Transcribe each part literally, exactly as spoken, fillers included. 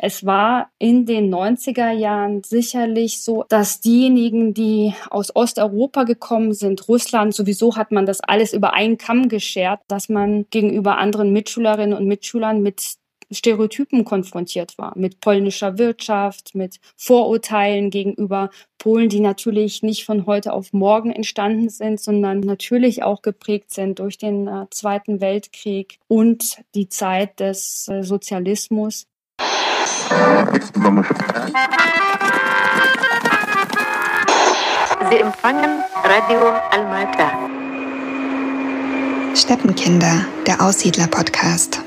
Es war in den neunziger Jahren sicherlich so, dass diejenigen, die aus Osteuropa gekommen sind, Russland, sowieso hat man das alles über einen Kamm geschert, dass man gegenüber anderen Mitschülerinnen und Mitschülern mit Stereotypen konfrontiert war, mit polnischer Wirtschaft, mit Vorurteilen gegenüber Polen, die natürlich nicht von heute auf morgen entstanden sind, sondern natürlich auch geprägt sind durch den äh, Zweiten Weltkrieg und die Zeit des äh, Sozialismus. Sie empfangen Radio Almata. Steppenkinder, der Aussiedler-Podcast.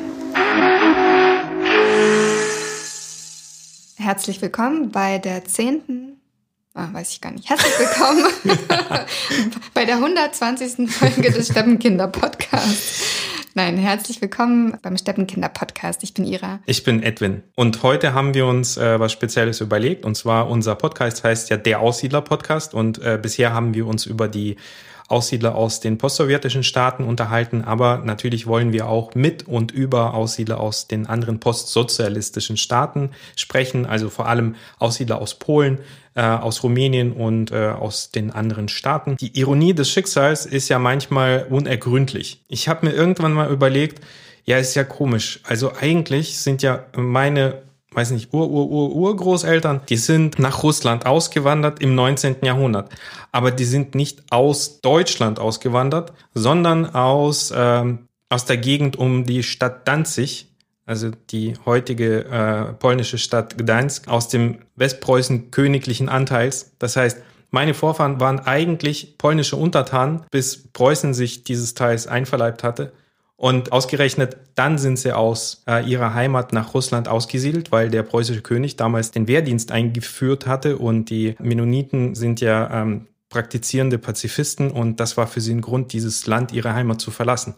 Herzlich willkommen bei der zehnten, ah, weiß ich gar nicht, herzlich willkommen bei der hundertzwanzigsten Folge des Steppenkinder-Podcasts. Nein, herzlich willkommen beim Steppenkinder-Podcast. Ich bin Ira. Ich bin Edwin. Und heute haben wir uns äh, was Spezielles überlegt. Und zwar unser Podcast heißt ja der Aussiedler-Podcast. Und äh, bisher haben wir uns über die Aussiedler aus den postsowjetischen Staaten unterhalten, aber natürlich wollen wir auch mit und über Aussiedler aus den anderen postsozialistischen Staaten sprechen, also vor allem Aussiedler aus Polen, äh, aus Rumänien und äh, aus den anderen Staaten. Die Ironie des Schicksals ist ja manchmal unergründlich. Ich habe mir irgendwann mal überlegt, ja, ist ja komisch, also eigentlich sind ja meine weiß nicht, Ur-Ur-Ur-Urgroßeltern, die sind nach Russland ausgewandert im neunzehnten Jahrhundert. Aber die sind nicht aus Deutschland ausgewandert, sondern aus, ähm, aus der Gegend um die Stadt Danzig, also die heutige äh, polnische Stadt Gdańsk, aus dem Westpreußen königlichen Anteils. Das heißt, meine Vorfahren waren eigentlich polnische Untertanen, bis Preußen sich dieses Teils einverleibt hatte. Und ausgerechnet dann sind sie aus äh, ihrer Heimat nach Russland ausgesiedelt, weil der preußische König damals den Wehrdienst eingeführt hatte und die Mennoniten sind ja ähm, praktizierende Pazifisten und das war für sie ein Grund, dieses Land, ihre Heimat zu verlassen.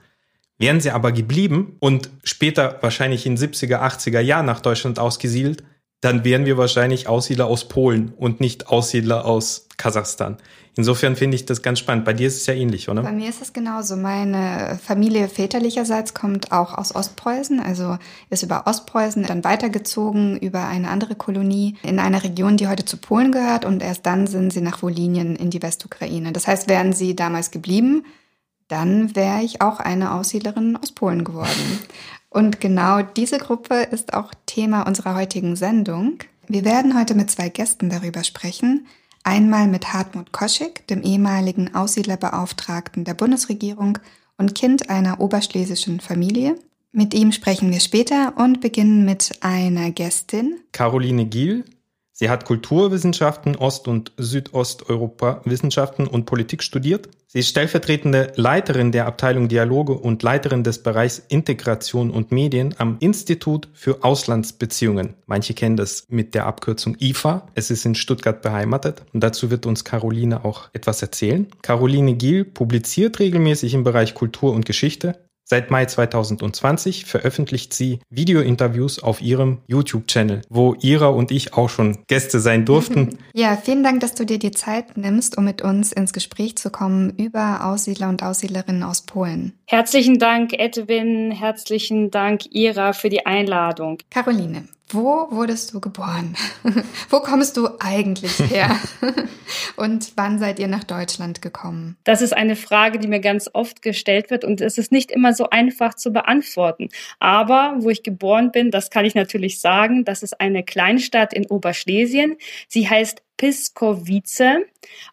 Wären sie aber geblieben und später wahrscheinlich in siebziger, achtziger Jahren nach Deutschland ausgesiedelt, dann wären wir wahrscheinlich Aussiedler aus Polen und nicht Aussiedler aus Kasachstan. Insofern finde ich das ganz spannend. Bei dir ist es ja ähnlich, oder? Bei mir ist es genauso. Meine Familie väterlicherseits kommt auch aus Ostpreußen, also ist über Ostpreußen dann weitergezogen über eine andere Kolonie in einer Region, die heute zu Polen gehört und erst dann sind sie nach Wolinien in die Westukraine. Das heißt, wären sie damals geblieben, dann wäre ich auch eine Aussiedlerin aus Polen geworden. Und genau diese Gruppe ist auch Thema unserer heutigen Sendung. Wir werden heute mit zwei Gästen darüber sprechen. Einmal mit Hartmut Koschyk, dem ehemaligen Aussiedlerbeauftragten der Bundesregierung und Kind einer oberschlesischen Familie. Mit ihm sprechen wir später und beginnen mit einer Gästin. Caroline Giel. Sie hat Kulturwissenschaften, Ost- und Südosteuropa-Wissenschaften und Politik studiert. Sie ist stellvertretende Leiterin der Abteilung Dialoge und Leiterin des Bereichs Integration und Medien am Institut für Auslandsbeziehungen. Manche kennen das mit der Abkürzung I F A. Es ist in Stuttgart beheimatet und dazu wird uns Caroline auch etwas erzählen. Caroline Giel publiziert regelmäßig im Bereich Kultur und Geschichte. Seit Mai zweitausendzwanzig veröffentlicht sie Video-Interviews auf ihrem YouTube-Channel, wo Ira und ich auch schon Gäste sein durften. Ja, vielen Dank, dass du dir die Zeit nimmst, um mit uns ins Gespräch zu kommen über Aussiedler und Aussiedlerinnen aus Polen. Herzlichen Dank, Edwin. Herzlichen Dank, Ira, für die Einladung. Caroline, wo wurdest du geboren? Wo kommst du eigentlich her? Und wann seid ihr nach Deutschland gekommen? Das ist eine Frage, die mir ganz oft gestellt wird und es ist nicht immer so einfach zu beantworten. Aber wo ich geboren bin, das kann ich natürlich sagen, das ist eine Kleinstadt in Oberschlesien. Sie heißt Pyskowice,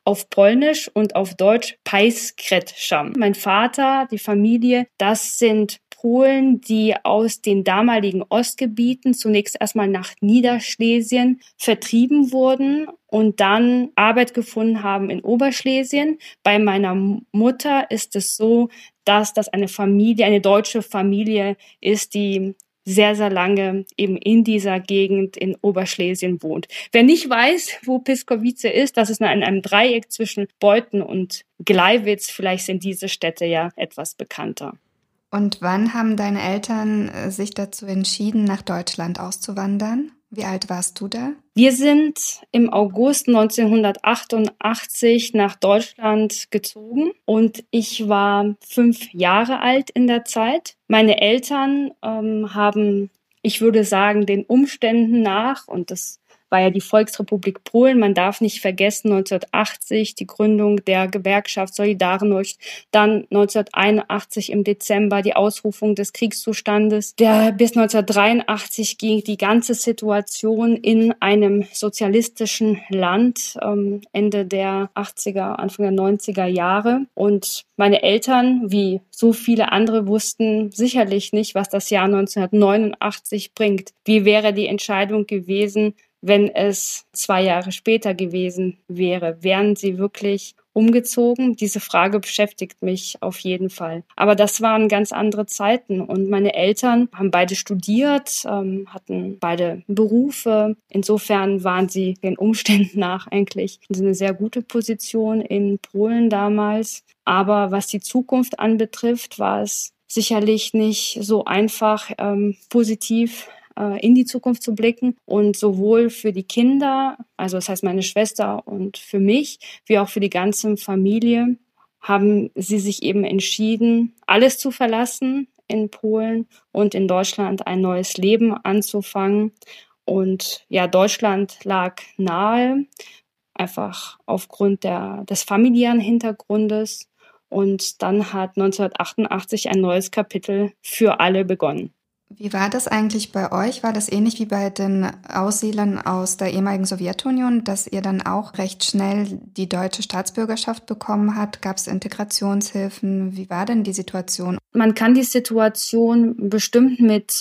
auf Polnisch und auf Deutsch Peiskretscham. Mein Vater, die Familie, das sind Polen, die aus den damaligen Ostgebieten zunächst erstmal nach Niederschlesien vertrieben wurden und dann Arbeit gefunden haben in Oberschlesien. Bei meiner Mutter ist es so, dass das eine Familie, eine deutsche Familie ist, die sehr, sehr lange eben in dieser Gegend in Oberschlesien wohnt. Wer nicht weiß, wo Pyskowice ist, das ist in einem Dreieck zwischen Beuthen und Gleiwitz. Vielleicht sind diese Städte ja etwas bekannter. Und wann haben deine Eltern sich dazu entschieden, nach Deutschland auszuwandern? Wie alt warst du da? Wir sind im August neunzehnhundertachtundachtzig nach Deutschland gezogen und ich war fünf Jahre alt in der Zeit. Meine Eltern ähm, haben ich würde sagen, den Umständen nach, und das war ja die Volksrepublik Polen, man darf nicht vergessen, neunzehnhundertachtzig die Gründung der Gewerkschaft Solidarność, dann neunzehnhunderteinundachtzig im Dezember die Ausrufung des Kriegszustandes, der bis neunzehnhundertdreiundachtzig ging die ganze Situation in einem sozialistischen Land, ähm, Ende der achtziger, Anfang der neunziger Jahre. Und meine Eltern, wie so viele andere, wussten sicherlich nicht, was das Jahr neunzehnhundertneunundachtzig bringt. Wie wäre die Entscheidung gewesen, wenn es zwei Jahre später gewesen wäre? Wären sie wirklich umgezogen? Diese Frage beschäftigt mich auf jeden Fall. Aber das waren ganz andere Zeiten. Und meine Eltern haben beide studiert, hatten beide Berufe. Insofern waren sie den Umständen nach eigentlich in eine sehr gute Position in Polen damals. Aber was die Zukunft anbetrifft, war es sicherlich nicht so einfach, ähm, positiv in die Zukunft zu blicken, und sowohl für die Kinder, also das heißt meine Schwester und für mich, wie auch für die ganze Familie, haben sie sich eben entschieden, alles zu verlassen in Polen und in Deutschland ein neues Leben anzufangen. Und ja, Deutschland lag nahe, einfach aufgrund der, des familiären Hintergrundes, und dann hat neunzehnhundertachtundachtzig ein neues Kapitel für alle begonnen. Wie war das eigentlich bei euch? War das ähnlich wie bei den Aussiedlern aus der ehemaligen Sowjetunion, dass ihr dann auch recht schnell die deutsche Staatsbürgerschaft bekommen habt? Gab es Integrationshilfen? Wie war denn die Situation? Man kann die Situation bestimmt mit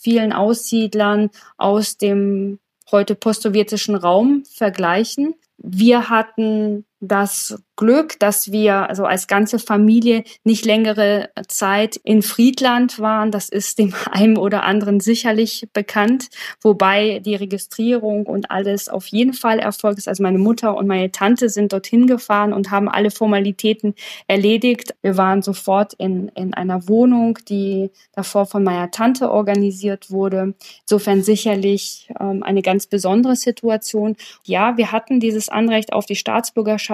vielen Aussiedlern aus dem heute postsowjetischen Raum vergleichen. Wir hatten das Glück, dass wir also als ganze Familie nicht längere Zeit in Friedland waren. Das ist dem einen oder anderen sicherlich bekannt, wobei die Registrierung und alles auf jeden Fall erfolgt ist. Also meine Mutter und meine Tante sind dorthin gefahren und haben alle Formalitäten erledigt. Wir waren sofort in, in einer Wohnung, die davor von meiner Tante organisiert wurde. Insofern sicherlich ähm, eine ganz besondere Situation. Ja, wir hatten dieses Anrecht auf die Staatsbürgerschaft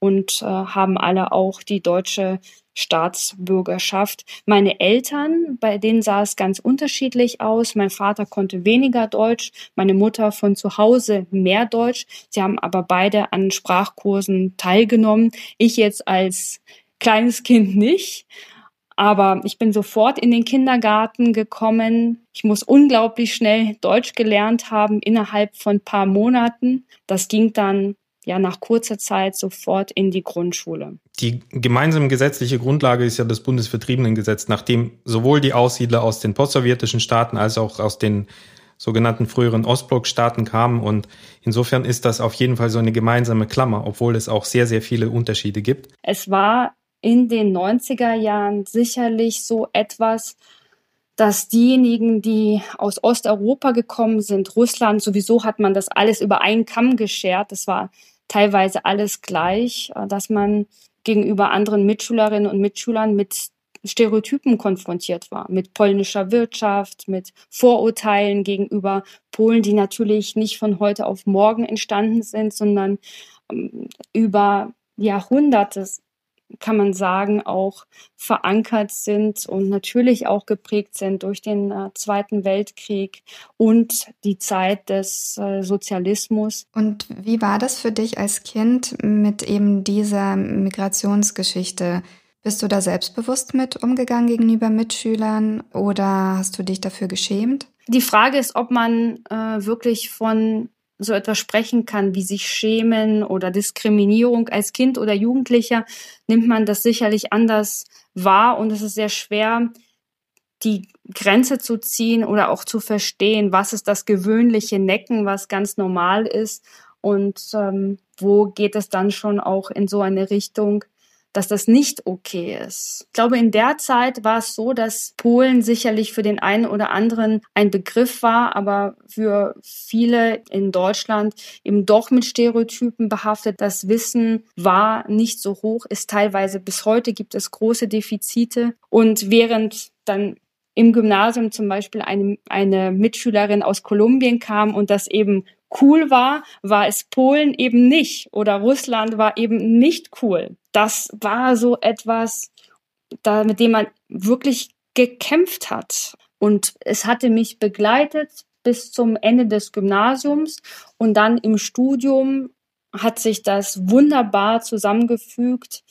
und äh, haben alle auch die deutsche Staatsbürgerschaft. Meine Eltern, bei denen sah es ganz unterschiedlich aus. Mein Vater konnte weniger Deutsch, meine Mutter von zu Hause mehr Deutsch. Sie haben aber beide an Sprachkursen teilgenommen. Ich jetzt als kleines Kind nicht. Aber ich bin sofort in den Kindergarten gekommen. Ich muss unglaublich schnell Deutsch gelernt haben innerhalb von ein paar Monaten. Das ging dann ja nach kurzer Zeit sofort in die Grundschule. Die gemeinsame gesetzliche Grundlage ist ja das Bundesvertriebenengesetz, nach dem sowohl die Aussiedler aus den postsowjetischen Staaten als auch aus den sogenannten früheren Ostblockstaaten kamen. Und insofern ist das auf jeden Fall so eine gemeinsame Klammer, obwohl es auch sehr, sehr viele Unterschiede gibt. Es war in den neunziger Jahren sicherlich so etwas, dass diejenigen, die aus Osteuropa gekommen sind, Russland, sowieso hat man das alles über einen Kamm geschert. Das war teilweise alles gleich, dass man gegenüber anderen Mitschülerinnen und Mitschülern mit Stereotypen konfrontiert war, mit polnischer Wirtschaft, mit Vorurteilen gegenüber Polen, die natürlich nicht von heute auf morgen entstanden sind, sondern über Jahrhunderte, kann man sagen, auch verankert sind und natürlich auch geprägt sind durch den äh, Zweiten Weltkrieg und die Zeit des äh, Sozialismus. Und wie war das für dich als Kind mit eben dieser Migrationsgeschichte? Bist du da selbstbewusst mit umgegangen gegenüber Mitschülern oder hast du dich dafür geschämt? Die Frage ist, ob man äh, wirklich von so etwas sprechen kann, wie sich Schämen oder Diskriminierung. Als Kind oder Jugendlicher nimmt man das sicherlich anders wahr und es ist sehr schwer, die Grenze zu ziehen oder auch zu verstehen, was ist das gewöhnliche Necken, was ganz normal ist, und ähm, wo geht es dann schon auch in so eine Richtung, dass das nicht okay ist. Ich glaube, in der Zeit war es so, dass Polen sicherlich für den einen oder anderen ein Begriff war, aber für viele in Deutschland eben doch mit Stereotypen behaftet. Das Wissen war nicht so hoch, ist teilweise bis heute, gibt es große Defizite. Und während dann im Gymnasium zum Beispiel eine, eine Mitschülerin aus Kolumbien kam und das eben cool war, war es Polen eben nicht oder Russland war eben nicht cool. Das war so etwas, da, mit dem man wirklich gekämpft hat. Und es hatte mich begleitet bis zum Ende des Gymnasiums. Und dann im Studium hat sich das wunderbar zusammengefügt.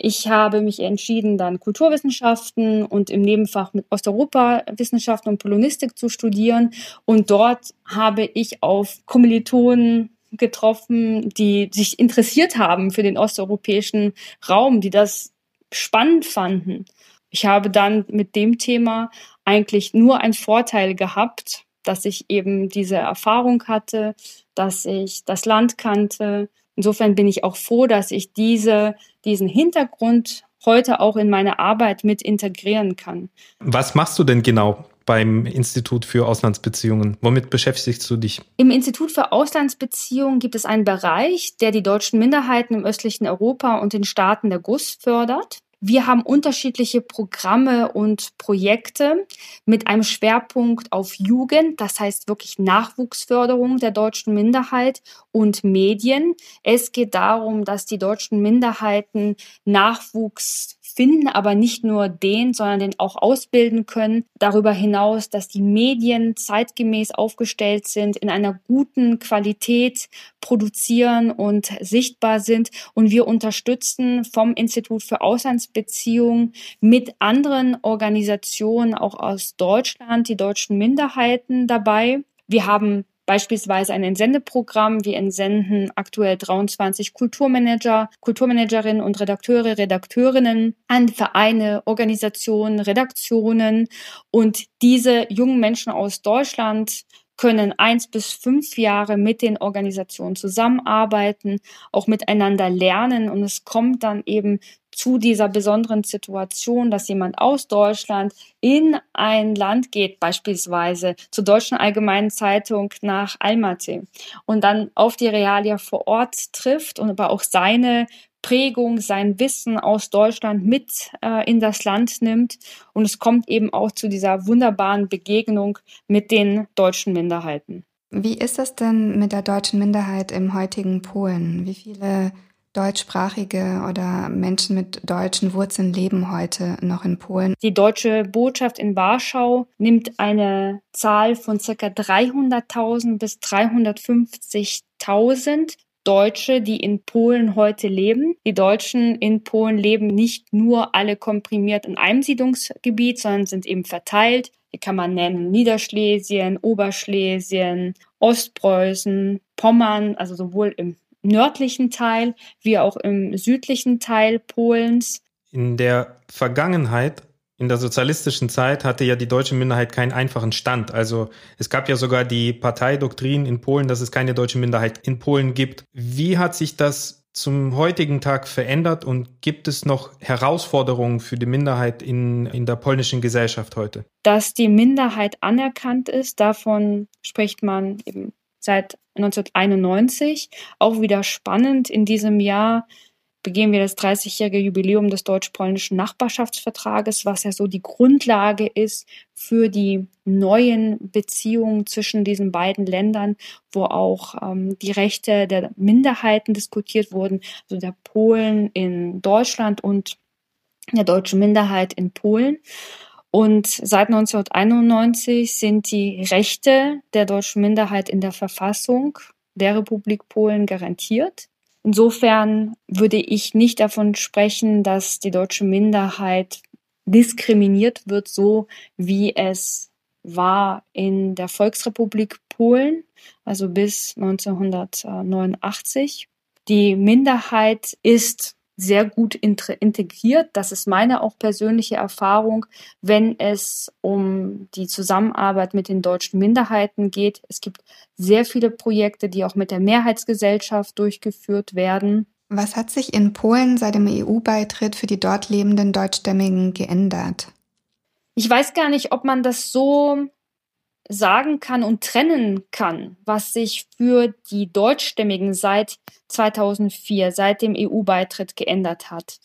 Ich habe mich entschieden, dann Kulturwissenschaften und im Nebenfach mit Osteuropawissenschaften und Polonistik zu studieren. Und dort habe ich auf Kommilitonen getroffen, die sich interessiert haben für den osteuropäischen Raum, die das spannend fanden. Ich habe dann mit dem Thema eigentlich nur einen Vorteil gehabt, dass ich eben diese Erfahrung hatte, dass ich das Land kannte. Insofern bin ich auch froh, dass ich diese, diesen Hintergrund heute auch in meine Arbeit mit integrieren kann. Was machst du denn genau beim Institut für Auslandsbeziehungen? Womit beschäftigst du dich? Im Institut für Auslandsbeziehungen gibt es einen Bereich, der die deutschen Minderheiten im östlichen Europa und den Staaten der G U S fördert. Wir haben unterschiedliche Programme und Projekte mit einem Schwerpunkt auf Jugend, das heißt wirklich Nachwuchsförderung der deutschen Minderheit und Medien. Es geht darum, dass die deutschen Minderheiten Nachwuchs finden, aber nicht nur den, sondern den auch ausbilden können. Darüber hinaus, dass die Medien zeitgemäß aufgestellt sind, in einer guten Qualität produzieren und sichtbar sind. Und wir unterstützen vom Institut für Auslandsbeziehungen mit anderen Organisationen, auch aus Deutschland, die deutschen Minderheiten dabei. Wir haben beispielsweise ein Entsendeprogramm. Wir entsenden aktuell dreiundzwanzig Kulturmanager, Kulturmanagerinnen und Redakteure, Redakteurinnen an Vereine, Organisationen, Redaktionen. Und diese jungen Menschen aus Deutschland können eins bis fünf Jahre mit den Organisationen zusammenarbeiten, auch miteinander lernen. Und es kommt dann eben zu dieser besonderen Situation, dass jemand aus Deutschland in ein Land geht, beispielsweise zur Deutschen Allgemeinen Zeitung nach Almaty und dann auf die Realia vor Ort trifft und aber auch seine Prägung, sein Wissen aus Deutschland mit äh, in das Land nimmt. Und es kommt eben auch zu dieser wunderbaren Begegnung mit den deutschen Minderheiten. Wie ist das denn mit der deutschen Minderheit im heutigen Polen? Wie viele Deutschsprachige oder Menschen mit deutschen Wurzeln leben heute noch in Polen? Die deutsche Botschaft in Warschau nimmt eine Zahl von ca. dreihunderttausend bis dreihundertfünfzigtausend Deutsche, die in Polen heute leben. Die Deutschen in Polen leben nicht nur alle komprimiert in einem Siedlungsgebiet, sondern sind eben verteilt. Hier kann man nennen Niederschlesien, Oberschlesien, Ostpreußen, Pommern, also sowohl im nördlichen Teil wie auch im südlichen Teil Polens. In der Vergangenheit, in der sozialistischen Zeit, hatte ja die deutsche Minderheit keinen einfachen Stand. Also es gab ja sogar die Parteidoktrin in Polen, dass es keine deutsche Minderheit in Polen gibt. Wie hat sich das zum heutigen Tag verändert und gibt es noch Herausforderungen für die Minderheit in, in der polnischen Gesellschaft heute? Dass die Minderheit anerkannt ist, davon spricht man eben seit neunzehnhunderteinundneunzig. Auch wieder spannend, in diesem Jahr begehen wir das dreißigjährige Jubiläum des deutsch-polnischen Nachbarschaftsvertrages, was ja so die Grundlage ist für die neuen Beziehungen zwischen diesen beiden Ländern, wo auch ähm, die Rechte der Minderheiten diskutiert wurden, also der Polen in Deutschland und der deutschen Minderheit in Polen. Und seit neunzehnhunderteinundneunzig sind die Rechte der deutschen Minderheit in der Verfassung der Republik Polen garantiert. Insofern würde ich nicht davon sprechen, dass die deutsche Minderheit diskriminiert wird, so wie es war in der Volksrepublik Polen, also bis neunzehnhundertneunundachtzig. Die Minderheit ist sehr gut integriert. Das ist meine auch persönliche Erfahrung, wenn es um die Zusammenarbeit mit den deutschen Minderheiten geht. Es gibt sehr viele Projekte, die auch mit der Mehrheitsgesellschaft durchgeführt werden. Was hat sich in Polen seit dem E U-Beitritt für die dort lebenden Deutschstämmigen geändert? Ich weiß gar nicht, ob man das so sagen kann und trennen kann, was sich für die Deutschstämmigen seit zweitausendvier, seit dem E U-Beitritt geändert hat.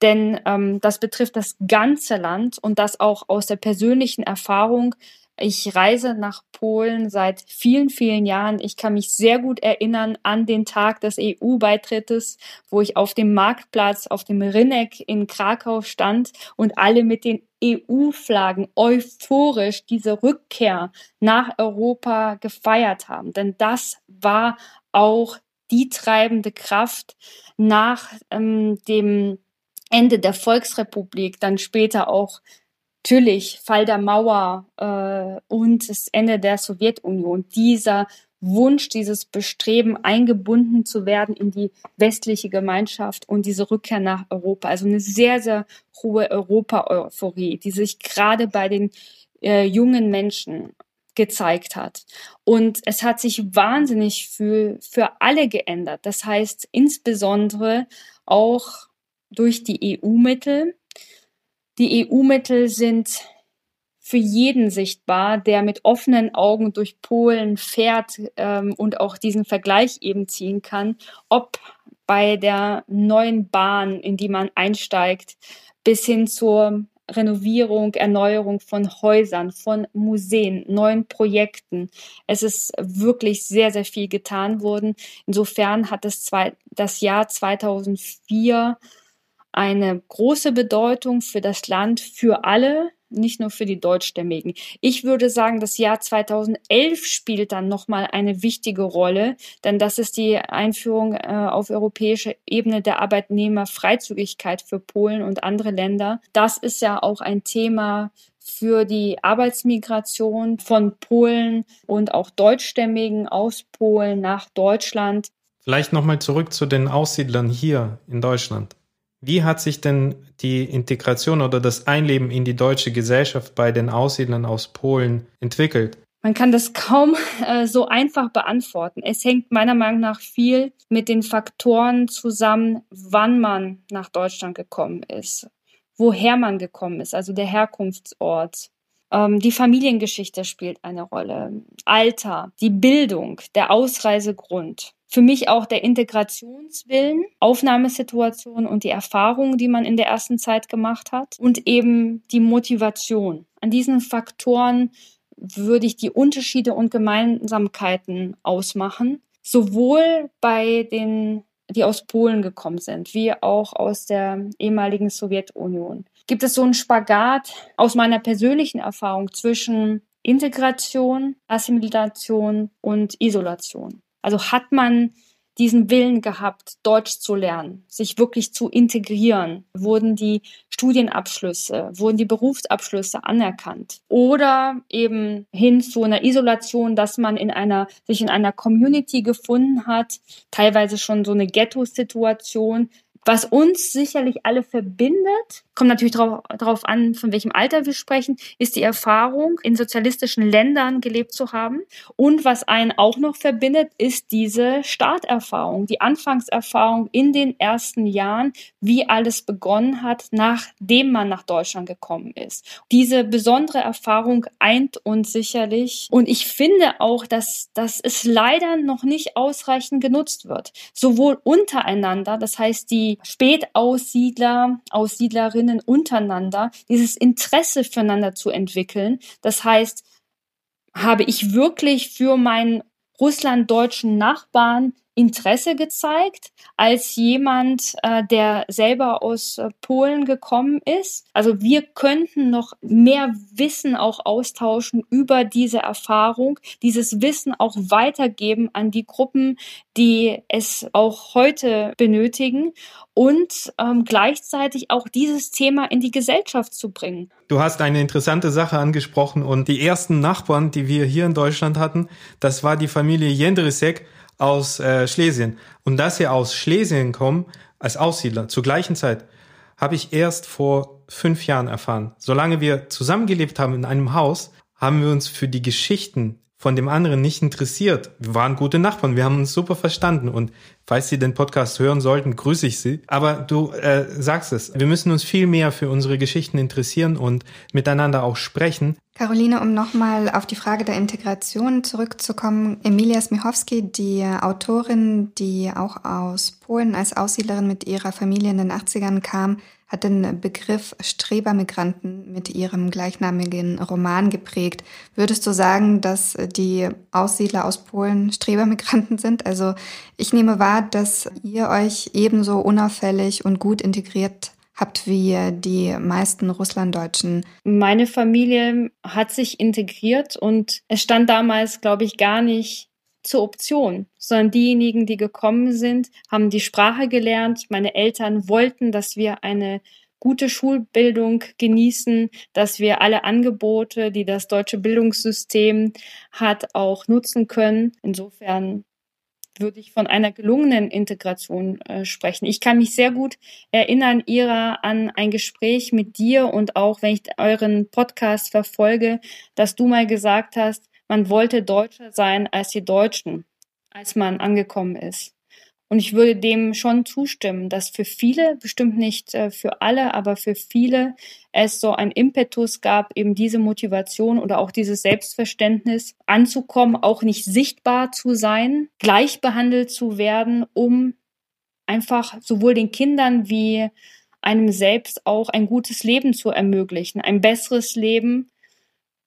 Denn ähm, das betrifft das ganze Land und das auch aus der persönlichen Erfahrung. Ich reise nach Polen seit vielen, vielen Jahren. Ich kann mich sehr gut erinnern an den Tag des E U-Beitrittes, wo ich auf dem Marktplatz, auf dem Rynek in Krakau stand und alle mit den E U-Flaggen euphorisch diese Rückkehr nach Europa gefeiert haben. Denn das war auch die treibende Kraft nach ähm, dem Ende der Volksrepublik, dann später auch natürlich Fall der Mauer äh, und das Ende der Sowjetunion. Dieser Wunsch, dieses Bestreben, eingebunden zu werden in die westliche Gemeinschaft und diese Rückkehr nach Europa. Also eine sehr, sehr hohe Europa-Euphorie, die sich gerade bei den äh, jungen Menschen gezeigt hat. Und es hat sich wahnsinnig für, für alle geändert. Das heißt insbesondere auch durch die E U-Mittel. Die E U-Mittel sind für jeden sichtbar, der mit offenen Augen durch Polen fährt ähm, und auch diesen Vergleich eben ziehen kann, ob bei der neuen Bahn, in die man einsteigt, bis hin zur Renovierung, Erneuerung von Häusern, von Museen, neuen Projekten. Es ist wirklich sehr, sehr viel getan worden. Insofern hat das, zwei, das Jahr zweitausendvier eine große Bedeutung für das Land, für alle, nicht nur für die Deutschstämmigen. Ich würde sagen, das Jahr zweitausendelf spielt dann nochmal eine wichtige Rolle, denn das ist die Einführung äh, auf europäischer Ebene der Arbeitnehmerfreizügigkeit für Polen und andere Länder. Das ist ja auch ein Thema für die Arbeitsmigration von Polen und auch Deutschstämmigen aus Polen nach Deutschland. Vielleicht nochmal zurück zu den Aussiedlern hier in Deutschland. Wie hat sich denn die Integration oder das Einleben in die deutsche Gesellschaft bei den Aussiedlern aus Polen entwickelt? Man kann das kaum äh, so einfach beantworten. Es hängt meiner Meinung nach viel mit den Faktoren zusammen, wann man nach Deutschland gekommen ist, woher man gekommen ist, also der Herkunftsort. Ähm, die Familiengeschichte spielt eine Rolle, Alter, die Bildung, der Ausreisegrund. Für mich auch der Integrationswillen, Aufnahmesituation und die Erfahrungen, die man in der ersten Zeit gemacht hat und eben die Motivation. An diesen Faktoren würde ich die Unterschiede und Gemeinsamkeiten ausmachen, sowohl bei den, die aus Polen gekommen sind, wie auch aus der ehemaligen Sowjetunion. Gibt es so einen Spagat aus meiner persönlichen Erfahrung zwischen Integration, Assimilation und Isolation? Also hat man diesen Willen gehabt, Deutsch zu lernen, sich wirklich zu integrieren? Wurden die Studienabschlüsse, wurden die Berufsabschlüsse anerkannt? Oder eben hin zu einer Isolation, dass man in einer, sich in einer Community gefunden hat, teilweise schon so eine Ghetto-Situation. Was uns sicherlich alle verbindet, kommt natürlich darauf an, von welchem Alter wir sprechen, ist die Erfahrung, in sozialistischen Ländern gelebt zu haben. Und was einen auch noch verbindet, ist diese Starterfahrung, die Anfangserfahrung in den ersten Jahren, wie alles begonnen hat, nachdem man nach Deutschland gekommen ist. Diese besondere Erfahrung eint uns sicherlich. Und ich finde auch, dass, dass es leider noch nicht ausreichend genutzt wird. Sowohl untereinander, das heißt die Spätaussiedler, Aussiedlerinnen untereinander, dieses Interesse füreinander zu entwickeln. Das heißt, habe ich wirklich für meinen russlanddeutschen Nachbarn Interesse gezeigt, als jemand, äh, der selber aus äh, Polen gekommen ist? Also wir könnten noch mehr Wissen auch austauschen über diese Erfahrung, dieses Wissen auch weitergeben an die Gruppen, die es auch heute benötigen und ähm, gleichzeitig auch dieses Thema in die Gesellschaft zu bringen. Du hast eine interessante Sache angesprochen und die ersten Nachbarn, die wir hier in Deutschland hatten, das war die Familie Jendrisek aus äh, Schlesien. Und dass sie aus Schlesien kommen, als Aussiedler, zur gleichen Zeit, habe ich erst vor fünf Jahren erfahren. Solange wir zusammengelebt haben in einem Haus, haben wir uns für die Geschichten von dem anderen nicht interessiert. Wir waren gute Nachbarn, wir haben uns super verstanden. Und falls Sie den Podcast hören sollten, grüße ich Sie. Aber du äh, sagst es, wir müssen uns viel mehr für unsere Geschichten interessieren und miteinander auch sprechen. Caroline, um nochmal auf die Frage der Integration zurückzukommen. Emilia Smechowski, die Autorin, die auch aus Polen als Aussiedlerin mit ihrer Familie in den achtzigern kam, hat den Begriff Strebermigranten mit ihrem gleichnamigen Roman geprägt. Würdest du sagen, dass die Aussiedler aus Polen Strebermigranten sind? Also ich nehme wahr, dass ihr euch ebenso unauffällig und gut integriert habt wie die meisten Russlanddeutschen. Meine Familie hat sich integriert und es stand damals, glaube ich, gar nicht zur Option, sondern diejenigen, die gekommen sind, haben die Sprache gelernt. Meine Eltern wollten, dass wir eine gute Schulbildung genießen, dass wir alle Angebote, die das deutsche Bildungssystem hat, auch nutzen können. Insofern würde ich von einer gelungenen Integration äh, sprechen. Ich kann mich sehr gut erinnern, Ira, an ein Gespräch mit dir und auch, wenn ich euren Podcast verfolge, dass du mal gesagt hast, man wollte deutscher sein als die Deutschen, als man angekommen ist. Und ich würde dem schon zustimmen, dass für viele, bestimmt nicht für alle, aber für viele es so ein Impetus gab, eben diese Motivation oder auch dieses Selbstverständnis anzukommen, auch nicht sichtbar zu sein, gleich behandelt zu werden, um einfach sowohl den Kindern wie einem selbst auch ein gutes Leben zu ermöglichen, ein besseres Leben,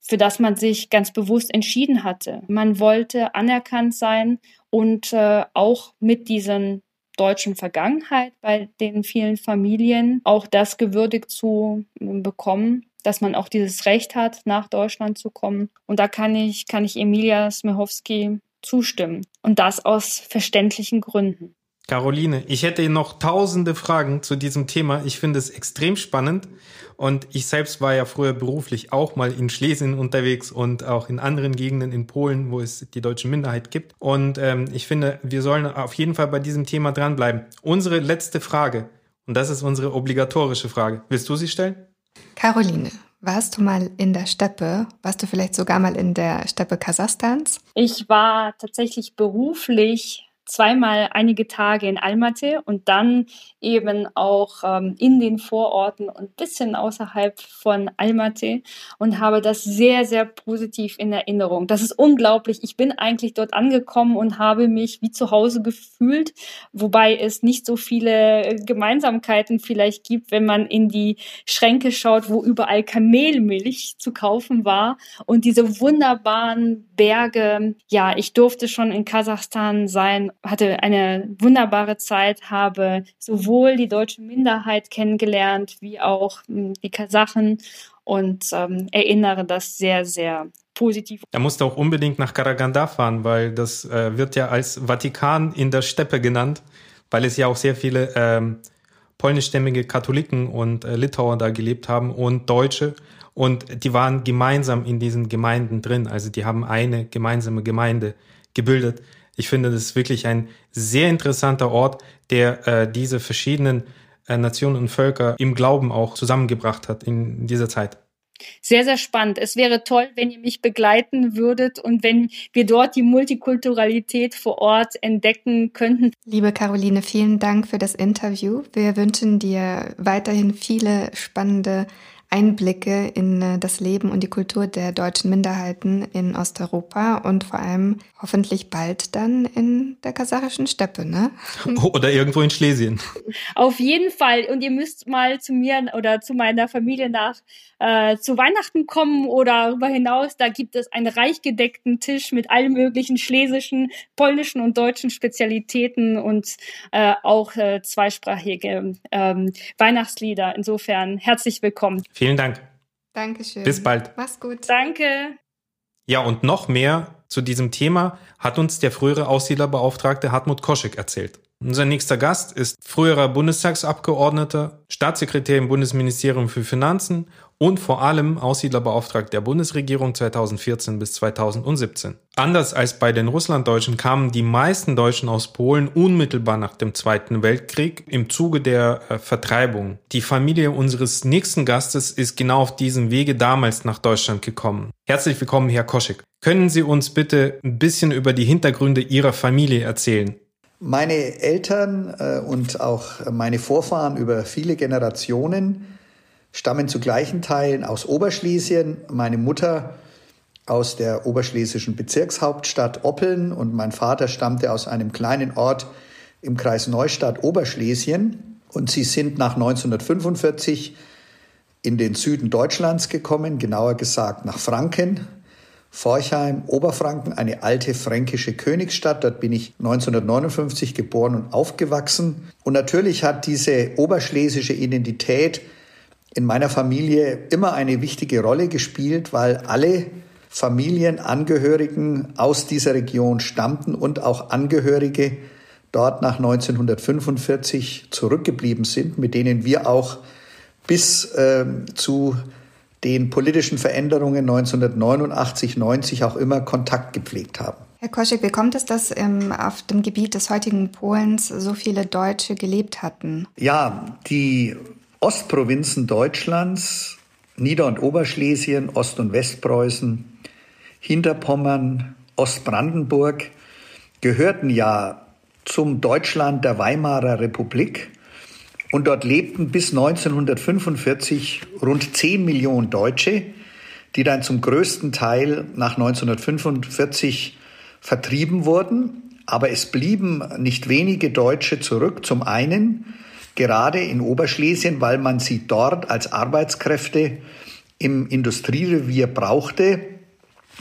für das man sich ganz bewusst entschieden hatte. Man wollte anerkannt sein und äh, auch mit dieser deutschen Vergangenheit bei den vielen Familien auch das gewürdigt zu bekommen, dass man auch dieses Recht hat, nach Deutschland zu kommen. Und da kann ich, kann ich Emilia Smechowski zustimmen. Und das aus verständlichen Gründen. Caroline, ich hätte noch tausende Fragen zu diesem Thema. Ich finde es extrem spannend und ich selbst war ja früher beruflich auch mal in Schlesien unterwegs und auch in anderen Gegenden in Polen, wo es die deutsche Minderheit gibt. Und ähm, ich finde, wir sollen auf jeden Fall bei diesem Thema dranbleiben. Unsere letzte Frage, und das ist unsere obligatorische Frage. Willst du sie stellen? Caroline, warst du mal in der Steppe? Warst du vielleicht sogar mal in der Steppe Kasachstans? Ich war tatsächlich beruflich zweimal einige Tage in Almaty und dann eben auch ähm, in den Vororten und ein bisschen außerhalb von Almaty und habe das sehr, sehr positiv in Erinnerung. Das ist unglaublich. Ich bin eigentlich dort angekommen und habe mich wie zu Hause gefühlt, wobei es nicht so viele Gemeinsamkeiten vielleicht gibt, wenn man in die Schränke schaut, wo überall Kamelmilch zu kaufen war und diese wunderbaren Berge. Ja, ich durfte schon in Kasachstan sein, hatte eine wunderbare Zeit, habe sowohl die deutsche Minderheit kennengelernt, wie auch die Kasachen und ähm, erinnere das sehr, sehr positiv. Da musst du auch unbedingt nach Karaganda fahren, weil das äh, wird ja als Vatikan in der Steppe genannt, weil es ja auch sehr viele ähm, polnischstämmige Katholiken und äh, Litauer da gelebt haben und Deutsche. Und die waren gemeinsam in diesen Gemeinden drin. Also die haben eine gemeinsame Gemeinde gebildet. Ich finde, das ist wirklich ein sehr interessanter Ort, der äh, diese verschiedenen äh, Nationen und Völker im Glauben auch zusammengebracht hat in dieser Zeit. Sehr, sehr spannend. Es wäre toll, wenn ihr mich begleiten würdet und wenn wir dort die Multikulturalität vor Ort entdecken könnten. Liebe Caroline, vielen Dank für das Interview. Wir wünschen dir weiterhin viele spannende Einblicke in das Leben und die Kultur der deutschen Minderheiten in Osteuropa und vor allem hoffentlich bald dann in der kasachischen Steppe, ne? Oder irgendwo in Schlesien. Auf jeden Fall. Und ihr müsst mal zu mir oder zu meiner Familie nach äh, zu Weihnachten kommen oder darüber hinaus. Da gibt es einen reich gedeckten Tisch mit allen möglichen schlesischen, polnischen und deutschen Spezialitäten und äh, auch äh, zweisprachige äh, Weihnachtslieder. Insofern herzlich willkommen. Vielen Dank. Dankeschön. Bis bald. Mach's gut. Danke. Ja, und noch mehr zu diesem Thema hat uns der frühere Aussiedlerbeauftragte Hartmut Koschyk erzählt. Unser nächster Gast ist früherer Bundestagsabgeordneter, Staatssekretär im Bundesministerium für Finanzen und vor allem Aussiedlerbeauftragter der Bundesregierung zweitausendvierzehn bis zweitausendsiebzehn. Anders als bei den Russlanddeutschen kamen die meisten Deutschen aus Polen unmittelbar nach dem Zweiten Weltkrieg im Zuge der äh, Vertreibung. Die Familie unseres nächsten Gastes ist genau auf diesem Wege damals nach Deutschland gekommen. Herzlich willkommen, Herr Koschyk. Können Sie uns bitte ein bisschen über die Hintergründe Ihrer Familie erzählen? Meine Eltern und auch meine Vorfahren über viele Generationen stammen zu gleichen Teilen aus Oberschlesien. Meine Mutter aus der oberschlesischen Bezirkshauptstadt Oppeln und mein Vater stammte aus einem kleinen Ort im Kreis Neustadt Oberschlesien. Und sie sind nach neunzehnhundertfünfundvierzig in den Süden Deutschlands gekommen, genauer gesagt nach Franken, Forchheim, Oberfranken, eine alte fränkische Königsstadt. Dort bin ich neunzehnhundertneunundfünfzig geboren und aufgewachsen. Und natürlich hat diese oberschlesische Identität in meiner Familie immer eine wichtige Rolle gespielt, weil alle Familienangehörigen aus dieser Region stammten und auch Angehörige dort nach neunzehnhundertfünfundvierzig zurückgeblieben sind, mit denen wir auch bis äh, zu den politischen Veränderungen neunzehnhundertneunundachtzig, neunzig auch immer Kontakt gepflegt haben. Herr Koschyk, wie kommt es, dass ähm, auf dem Gebiet des heutigen Polens so viele Deutsche gelebt hatten? Ja, die Ostprovinzen Deutschlands, Nieder- und Oberschlesien, Ost- und Westpreußen, Hinterpommern, Ostbrandenburg, gehörten ja zum Deutschland der Weimarer Republik. Und dort lebten bis neunzehnhundertfünfundvierzig rund zehn Millionen Deutsche, die dann zum größten Teil nach neunzehnhundertfünfundvierzig vertrieben wurden. Aber es blieben nicht wenige Deutsche zurück. Zum einen gerade in Oberschlesien, weil man sie dort als Arbeitskräfte im Industrierevier brauchte.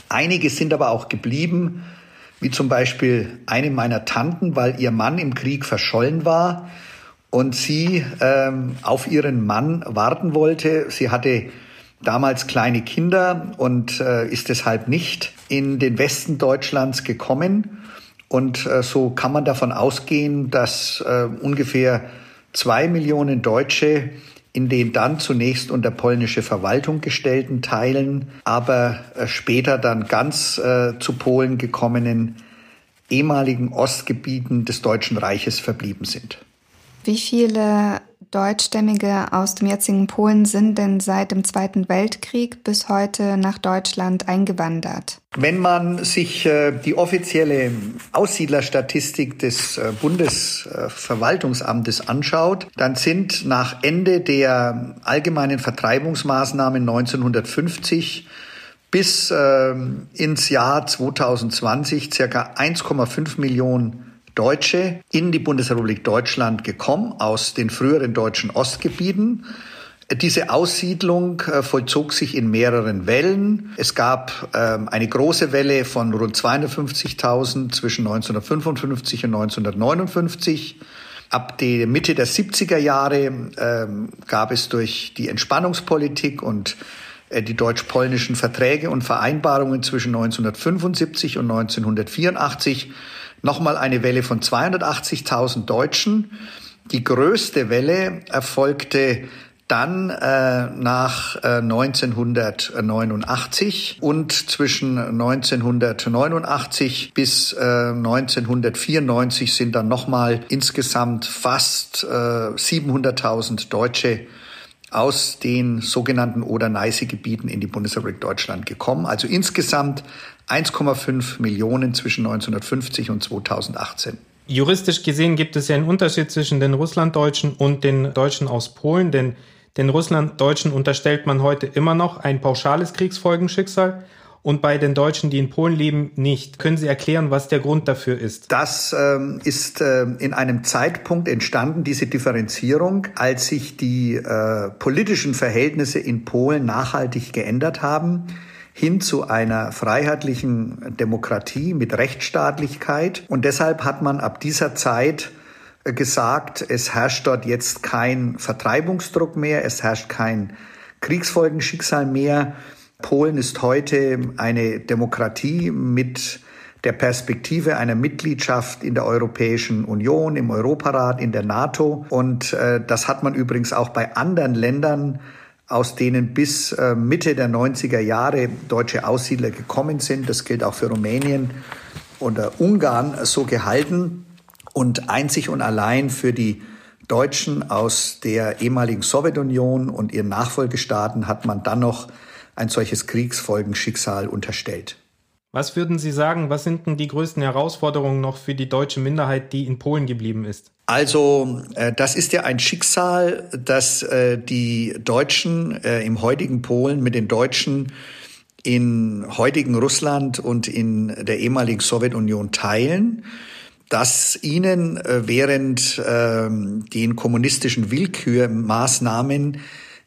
Einige sind aber auch geblieben, wie zum Beispiel eine meiner Tanten, weil ihr Mann im Krieg verschollen war. Und sie ähm, auf ihren Mann warten wollte. Sie hatte damals kleine Kinder und äh, ist deshalb nicht in den Westen Deutschlands gekommen. Und äh, so kann man davon ausgehen, dass äh, ungefähr zwei Millionen Deutsche in den dann zunächst unter polnische Verwaltung gestellten Teilen, aber äh, später dann ganz äh, zu Polen gekommenen ehemaligen Ostgebieten des Deutschen Reiches verblieben sind. Wie viele Deutschstämmige aus dem jetzigen Polen sind denn seit dem Zweiten Weltkrieg bis heute nach Deutschland eingewandert? Wenn man sich die offizielle Aussiedlerstatistik des Bundesverwaltungsamtes anschaut, dann sind nach Ende der allgemeinen Vertreibungsmaßnahmen neunzehnhundertfünfzig bis ins Jahr zweitausendzwanzig ca. eins Komma fünf Millionen Deutsche in die Bundesrepublik Deutschland gekommen aus den früheren deutschen Ostgebieten. Diese Aussiedlung vollzog sich in mehreren Wellen. Es gab eine große Welle von rund zweihundertfünfzigtausend zwischen neunzehnhundertfünfundfünfzig und neunzehnhundertneunundfünfzig. Ab der Mitte der siebziger Jahre gab es durch die Entspannungspolitik und die deutsch-polnischen Verträge und Vereinbarungen zwischen neunzehnhundertfünfundsiebzig und neunzehnhundertvierundachtzig nochmal eine Welle von zweihundertachtzigtausend Deutschen. Die größte Welle erfolgte dann äh, nach äh, neunzehnhundertneunundachtzig und zwischen neunzehnhundertneunundachtzig bis äh, neunzehnhundertvierundneunzig sind dann nochmal insgesamt fast äh, siebenhunderttausend Deutsche aus den sogenannten Oder-Neiße-Gebieten in die Bundesrepublik Deutschland gekommen. Also insgesamt eins Komma fünf Millionen zwischen neunzehnhundertfünfzig und zweitausendachtzehn. Juristisch gesehen gibt es ja einen Unterschied zwischen den Russlanddeutschen und den Deutschen aus Polen, denn den Russlanddeutschen unterstellt man heute immer noch ein pauschales Kriegsfolgenschicksal und bei den Deutschen, die in Polen leben, nicht. Können Sie erklären, was der Grund dafür ist? Das ähm, ist äh, in einem Zeitpunkt entstanden, diese Differenzierung, als sich die äh, politischen Verhältnisse in Polen nachhaltig geändert haben, hin zu einer freiheitlichen Demokratie mit Rechtsstaatlichkeit. Und deshalb hat man ab dieser Zeit gesagt, es herrscht dort jetzt kein Vertreibungsdruck mehr, es herrscht kein Kriegsfolgenschicksal mehr. Polen ist heute eine Demokratie mit der Perspektive einer Mitgliedschaft in der Europäischen Union, im Europarat, in der NATO. Und äh, das hat man übrigens auch bei anderen Ländern, aus denen bis Mitte der neunziger Jahre deutsche Aussiedler gekommen sind. Das gilt auch für Rumänien und Ungarn so gehalten. Und einzig und allein für die Deutschen aus der ehemaligen Sowjetunion und ihren Nachfolgestaaten hat man dann noch ein solches Kriegsfolgenschicksal unterstellt. Was würden Sie sagen, was sind denn die größten Herausforderungen noch für die deutsche Minderheit, die in Polen geblieben ist? Also das ist ja ein Schicksal, das die Deutschen im heutigen Polen mit den Deutschen in heutigen Russland und in der ehemaligen Sowjetunion teilen. dass ihnen während ähm, den kommunistischen Willkürmaßnahmen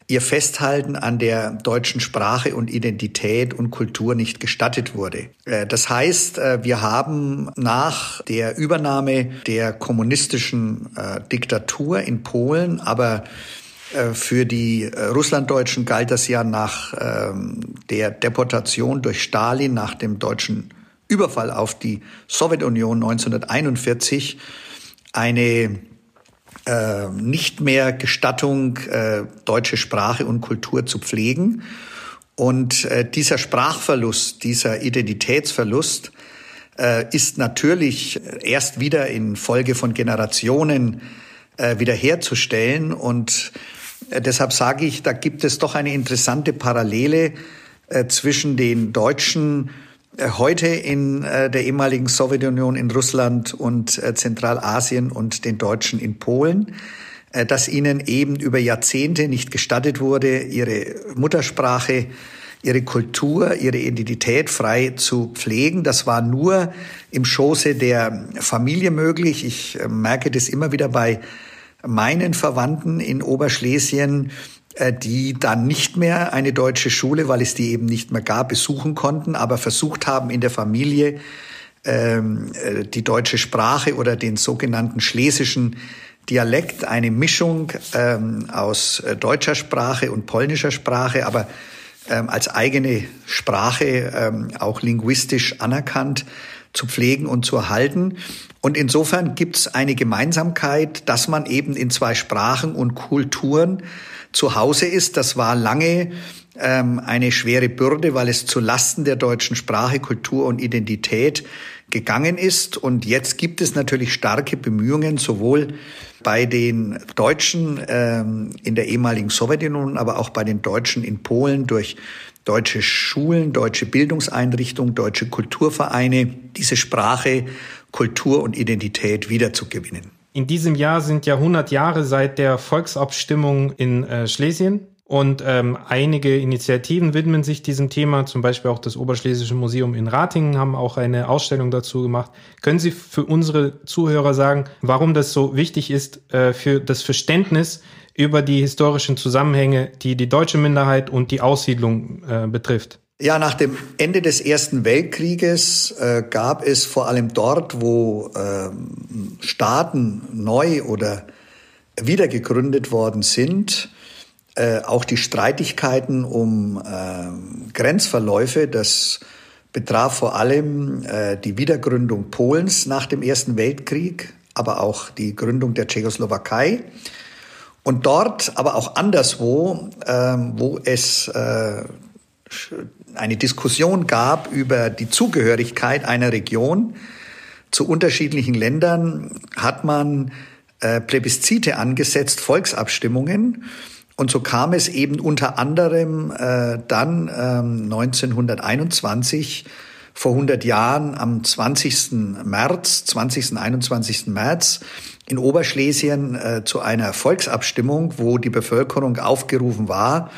ihr Festhalten an der deutschen Sprache und Identität und Kultur nicht gestattet wurde. Das heißt, wir haben nach der Übernahme der kommunistischen Diktatur in Polen, aber für die Russlanddeutschen galt das ja nach der Deportation durch Stalin, nach dem deutschen Überfall auf die Sowjetunion neunzehnhunderteinundvierzig, eine Äh, nicht mehr Gestattung, äh, deutsche Sprache und Kultur zu pflegen. Und äh, dieser Sprachverlust, dieser Identitätsverlust äh, ist natürlich erst wieder in Folge von Generationen äh, wiederherzustellen. Und äh, deshalb sage ich, da gibt es doch eine interessante Parallele äh, zwischen den Deutschen heute in äh, der ehemaligen Sowjetunion in Russland und äh, Zentralasien und den Deutschen in Polen, äh, dass ihnen eben über Jahrzehnte nicht gestattet wurde, ihre Muttersprache, ihre Kultur, ihre Identität frei zu pflegen. Das war nur im Schoße der Familie möglich. Ich äh, merke das immer wieder bei meinen Verwandten in Oberschlesien, die dann nicht mehr eine deutsche Schule, weil es die eben nicht mehr gab, besuchen konnten, aber versucht haben, in der Familie ähm, die deutsche Sprache oder den sogenannten schlesischen Dialekt, eine Mischung ähm, aus deutscher Sprache und polnischer Sprache, aber ähm, als eigene Sprache ähm, auch linguistisch anerkannt, zu pflegen und zu erhalten. Und insofern gibt es eine Gemeinsamkeit, dass man eben in zwei Sprachen und Kulturen zu Hause ist. Das war lange ähm, eine schwere Bürde, weil es zu Lasten der deutschen Sprache, Kultur und Identität gegangen ist. Und jetzt gibt es natürlich starke Bemühungen, sowohl bei den Deutschen ähm, in der ehemaligen Sowjetunion, aber auch bei den Deutschen in Polen durch deutsche Schulen, deutsche Bildungseinrichtungen, deutsche Kulturvereine, diese Sprache, Kultur und Identität wiederzugewinnen. In diesem Jahr sind ja hundert Jahre seit der Volksabstimmung in äh, Schlesien und ähm, einige Initiativen widmen sich diesem Thema, zum Beispiel auch das Oberschlesische Museum in Ratingen haben auch eine Ausstellung dazu gemacht. Können Sie für unsere Zuhörer sagen, warum das so wichtig ist äh, für das Verständnis über die historischen Zusammenhänge, die die deutsche Minderheit und die Aussiedlung äh, betrifft? Ja, nach dem Ende des Ersten Weltkrieges äh, gab es vor allem dort, wo äh, Staaten neu oder wiedergegründet worden sind, äh, auch die Streitigkeiten um äh, Grenzverläufe. Das betraf vor allem äh, die Wiedergründung Polens nach dem Ersten Weltkrieg, aber auch die Gründung der Tschechoslowakei. Und dort, aber auch anderswo, äh, wo es äh, eine Diskussion gab über die Zugehörigkeit einer Region zu unterschiedlichen Ländern, hat man äh, Plebiszite angesetzt, Volksabstimmungen. Und so kam es eben unter anderem äh, dann äh, neunzehnhunderteinundzwanzig, vor hundert Jahren, am zwanzigsten März, zwanzigsten einundzwanzigsten März in Oberschlesien äh, zu einer Volksabstimmung, wo die Bevölkerung aufgerufen war,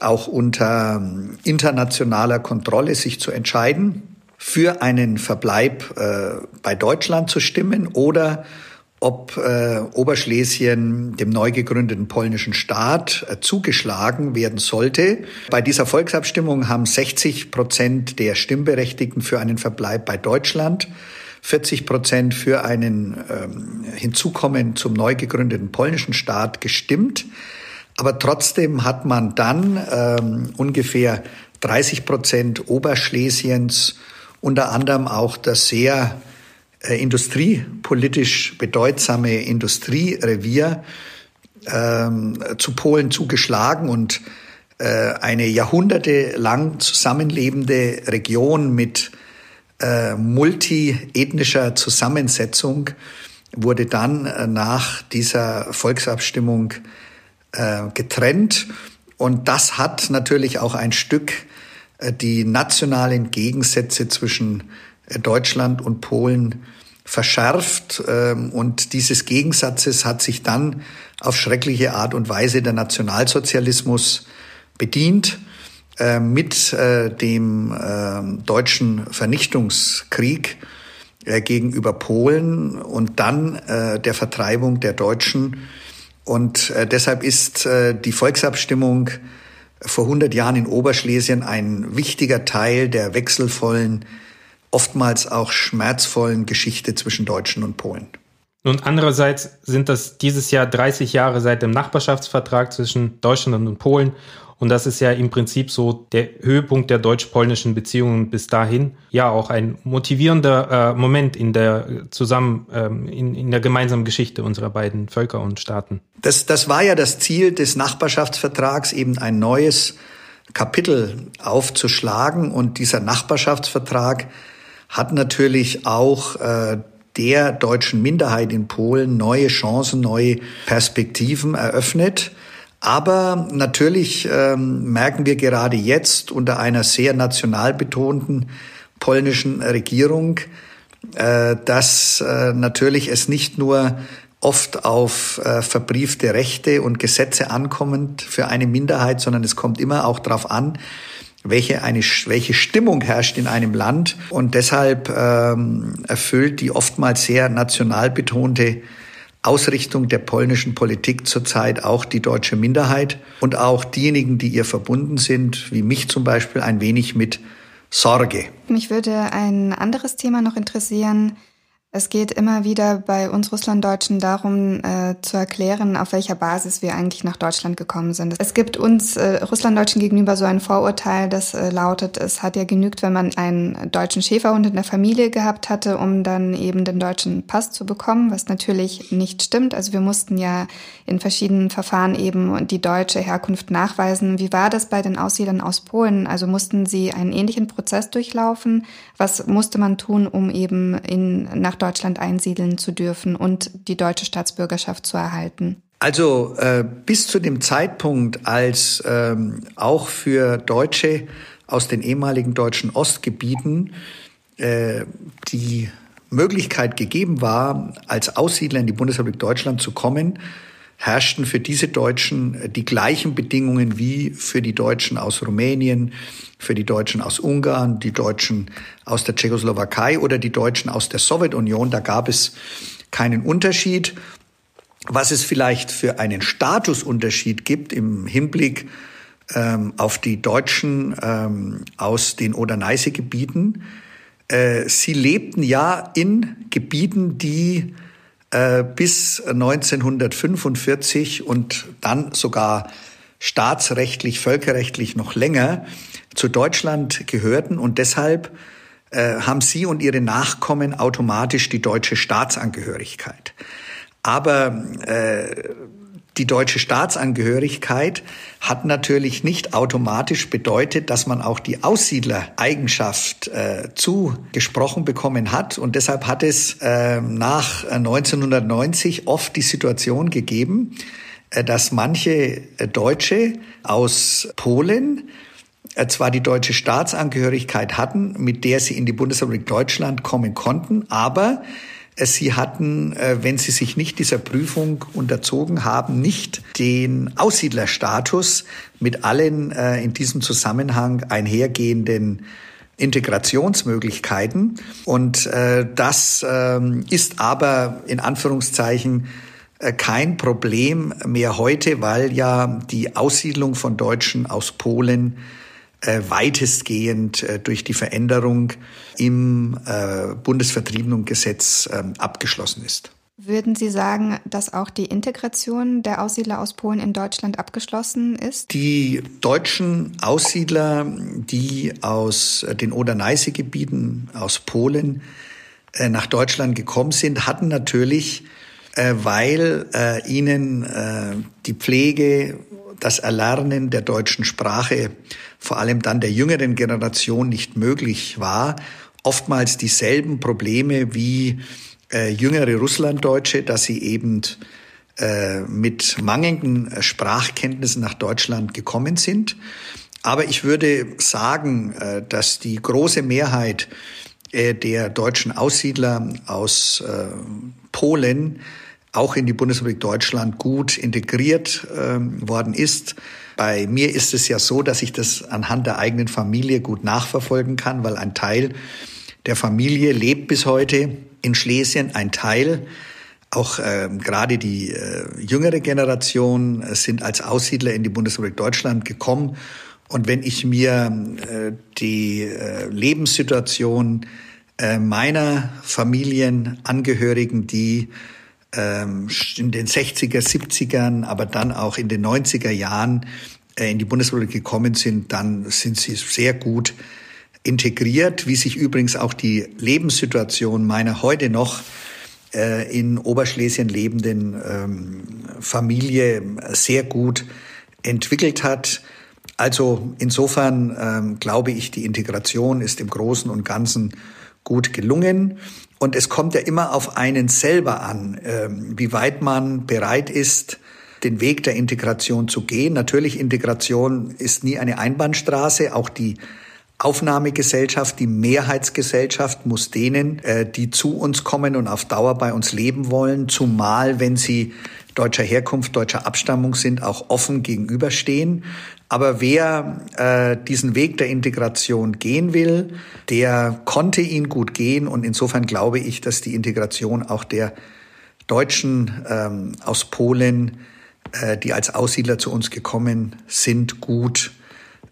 auch unter internationaler Kontrolle sich zu entscheiden, für einen Verbleib äh, bei Deutschland zu stimmen oder ob äh, Oberschlesien dem neu gegründeten polnischen Staat äh, zugeschlagen werden sollte. Bei dieser Volksabstimmung haben sechzig Prozent der Stimmberechtigten für einen Verbleib bei Deutschland, vierzig Prozent für einen ähm, Hinzukommen zum neu gegründeten polnischen Staat gestimmt. Aber trotzdem hat man dann ähm, ungefähr dreißig Prozent Oberschlesiens, unter anderem auch das sehr äh, industriepolitisch bedeutsame Industrierevier ähm, zu Polen zugeschlagen und äh, eine jahrhundertelang zusammenlebende Region mit äh, multiethnischer Zusammensetzung wurde dann äh, nach dieser Volksabstimmung getrennt. Und das hat natürlich auch ein Stück die nationalen Gegensätze zwischen Deutschland und Polen verschärft. Und dieses Gegensatzes hat sich dann auf schreckliche Art und Weise der Nationalsozialismus bedient mit dem deutschen Vernichtungskrieg, äh, gegenüber Polen und dann äh, der Vertreibung der Deutschen. Und äh, deshalb ist äh, die Volksabstimmung vor hundert Jahren in Oberschlesien ein wichtiger Teil der wechselvollen, oftmals auch schmerzvollen Geschichte zwischen Deutschen und Polen. Und andererseits sind das dieses Jahr dreißig Jahre seit dem Nachbarschaftsvertrag zwischen Deutschland und Polen. Und das ist ja im Prinzip so der Höhepunkt der deutsch-polnischen Beziehungen bis dahin. Ja, auch ein motivierender äh, Moment in der zusammen ähm, in, in der gemeinsamen Geschichte unserer beiden Völker und Staaten. Das, das war ja das Ziel des Nachbarschaftsvertrags, eben ein neues Kapitel aufzuschlagen. Und dieser Nachbarschaftsvertrag hat natürlich auch äh, der deutschen Minderheit in Polen neue Chancen, neue Perspektiven eröffnet. Aber natürlich ähm, merken wir gerade jetzt unter einer sehr national betonten polnischen Regierung, äh, dass äh, natürlich es nicht nur oft auf äh, verbriefte Rechte und Gesetze ankommend für eine Minderheit, sondern es kommt immer auch darauf an, welche eine welche Stimmung herrscht in einem Land. Und deshalb ähm, erfüllt die oftmals sehr national betonte Ausrichtung der polnischen Politik zurzeit auch die deutsche Minderheit und auch diejenigen, die ihr verbunden sind, wie mich zum Beispiel, ein wenig mit Sorge. Mich würde ein anderes Thema noch interessieren. Es geht immer wieder bei uns Russlanddeutschen darum, äh, zu erklären, auf welcher Basis wir eigentlich nach Deutschland gekommen sind. Es gibt uns äh, Russlanddeutschen gegenüber so ein Vorurteil, das äh, lautet, es hat ja genügt, wenn man einen deutschen Schäferhund in der Familie gehabt hatte, um dann eben den deutschen Pass zu bekommen, was natürlich nicht stimmt. Also wir mussten ja in verschiedenen Verfahren eben die deutsche Herkunft nachweisen. Wie war das bei den Aussiedlern aus Polen? Also mussten sie einen ähnlichen Prozess durchlaufen? Was musste man tun, um eben in, nach Deutschland Deutschland einsiedeln zu dürfen und die deutsche Staatsbürgerschaft zu erhalten? Also äh, bis zu dem Zeitpunkt, als ähm, auch für Deutsche aus den ehemaligen deutschen Ostgebieten äh, die Möglichkeit gegeben war, als Aussiedler in die Bundesrepublik Deutschland zu kommen, herrschten für diese Deutschen die gleichen Bedingungen wie für die Deutschen aus Rumänien, für die Deutschen aus Ungarn, die Deutschen aus der Tschechoslowakei oder die Deutschen aus der Sowjetunion. Da gab es keinen Unterschied. Was es vielleicht für einen Statusunterschied gibt im Hinblick ähm, auf die Deutschen ähm, aus den Oder-Neiße-Gebieten, äh, sie lebten ja in Gebieten, die bis neunzehnhundertfünfundvierzig und dann sogar staatsrechtlich, völkerrechtlich noch länger zu Deutschland gehörten. Und deshalb äh, haben sie und ihre Nachkommen automatisch die deutsche Staatsangehörigkeit. Aber äh, die deutsche Staatsangehörigkeit hat natürlich nicht automatisch bedeutet, dass man auch die Aussiedlereigenschaft äh, zugesprochen bekommen hat. Und deshalb hat es äh, nach neunzehnhundertneunzig oft die Situation gegeben, äh, dass manche äh, Deutsche aus Polen äh, zwar die deutsche Staatsangehörigkeit hatten, mit der sie in die Bundesrepublik Deutschland kommen konnten, aber sie hatten, wenn sie sich nicht dieser Prüfung unterzogen haben, nicht den Aussiedlerstatus mit allen in diesem Zusammenhang einhergehenden Integrationsmöglichkeiten. Und das ist aber in Anführungszeichen kein Problem mehr heute, weil ja die Aussiedlung von Deutschen aus Polen weitestgehend durch die Veränderung im Bundesvertriebenengesetz abgeschlossen ist. Würden Sie sagen, dass auch die Integration der Aussiedler aus Polen in Deutschland abgeschlossen ist? Die deutschen Aussiedler, die aus den Oder-Neiße-Gebieten aus Polen nach Deutschland gekommen sind, hatten natürlich, weil ihnen die Pflege, das Erlernen der deutschen Sprache, vor allem dann der jüngeren Generation, nicht möglich war, oftmals dieselben Probleme wie äh, jüngere Russlanddeutsche, dass sie eben äh, mit mangelnden Sprachkenntnissen nach Deutschland gekommen sind. Aber ich würde sagen, äh, dass die große Mehrheit äh, der deutschen Aussiedler aus äh, Polen auch in die Bundesrepublik Deutschland gut integriert ähm, worden ist. Bei mir ist es ja so, dass ich das anhand der eigenen Familie gut nachverfolgen kann, weil ein Teil der Familie lebt bis heute in Schlesien ein Teil. Auch äh, gerade die äh, jüngere Generation äh, sind als Aussiedler in die Bundesrepublik Deutschland gekommen. Und wenn ich mir äh, die äh, Lebenssituation äh, meiner Familienangehörigen, die äh, in den sechziger, siebzigern, aber dann auch in den neunziger Jahren äh, in die Bundesrepublik gekommen sind, dann sind sie sehr gut integriert, wie sich übrigens auch die Lebenssituation meiner heute noch in Oberschlesien lebenden ähm, Familie sehr gut entwickelt hat. Also insofern ähm, glaube ich, die Integration ist im Großen und Ganzen gut gelungen. Und es kommt ja immer auf einen selber an, ähm, wie weit man bereit ist, den Weg der Integration zu gehen. Natürlich, Integration ist nie eine Einbahnstraße. Auch die Aufnahmegesellschaft, die Mehrheitsgesellschaft muss denen, die zu uns kommen und auf Dauer bei uns leben wollen, zumal wenn sie deutscher Herkunft, deutscher Abstammung sind, auch offen gegenüberstehen. Aber wer äh, diesen Weg der Integration gehen will, der konnte ihn gut gehen. Und insofern glaube ich, dass die Integration auch der Deutschen ähm, aus Polen, äh, die als Aussiedler zu uns gekommen sind, gut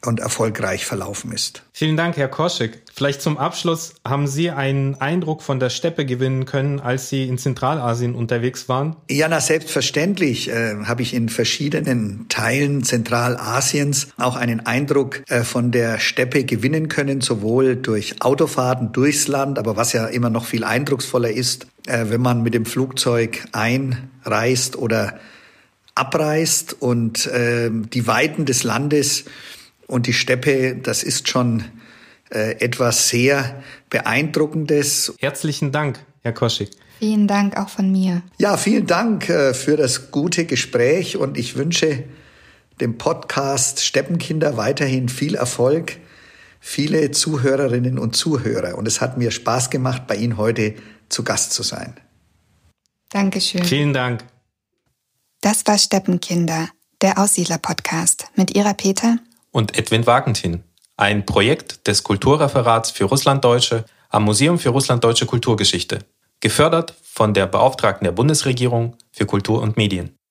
und erfolgreich verlaufen ist. Vielen Dank, Herr Koschyk. Vielleicht zum Abschluss, haben Sie einen Eindruck von der Steppe gewinnen können, als Sie in Zentralasien unterwegs waren? Ja, na, selbstverständlich äh, habe ich in verschiedenen Teilen Zentralasiens auch einen Eindruck äh, von der Steppe gewinnen können, sowohl durch Autofahrten durchs Land, aber was ja immer noch viel eindrucksvoller ist, äh, wenn man mit dem Flugzeug einreist oder abreist und äh, die Weiten des Landes und die Steppe, das ist schon äh, etwas sehr Beeindruckendes. Herzlichen Dank, Herr Koschyk. Vielen Dank auch von mir. Ja, vielen Dank äh, für das gute Gespräch und ich wünsche dem Podcast Steppenkinder weiterhin viel Erfolg, viele Zuhörerinnen und Zuhörer. Und es hat mir Spaß gemacht, bei Ihnen heute zu Gast zu sein. Dankeschön. Vielen Dank. Das war Steppenkinder, der Aussiedler-Podcast mit Ira Peter und Edwin Wagenthin, ein Projekt des Kulturreferats für Russlanddeutsche am Museum für Russlanddeutsche Kulturgeschichte, gefördert von der Beauftragten der Bundesregierung für Kultur und Medien.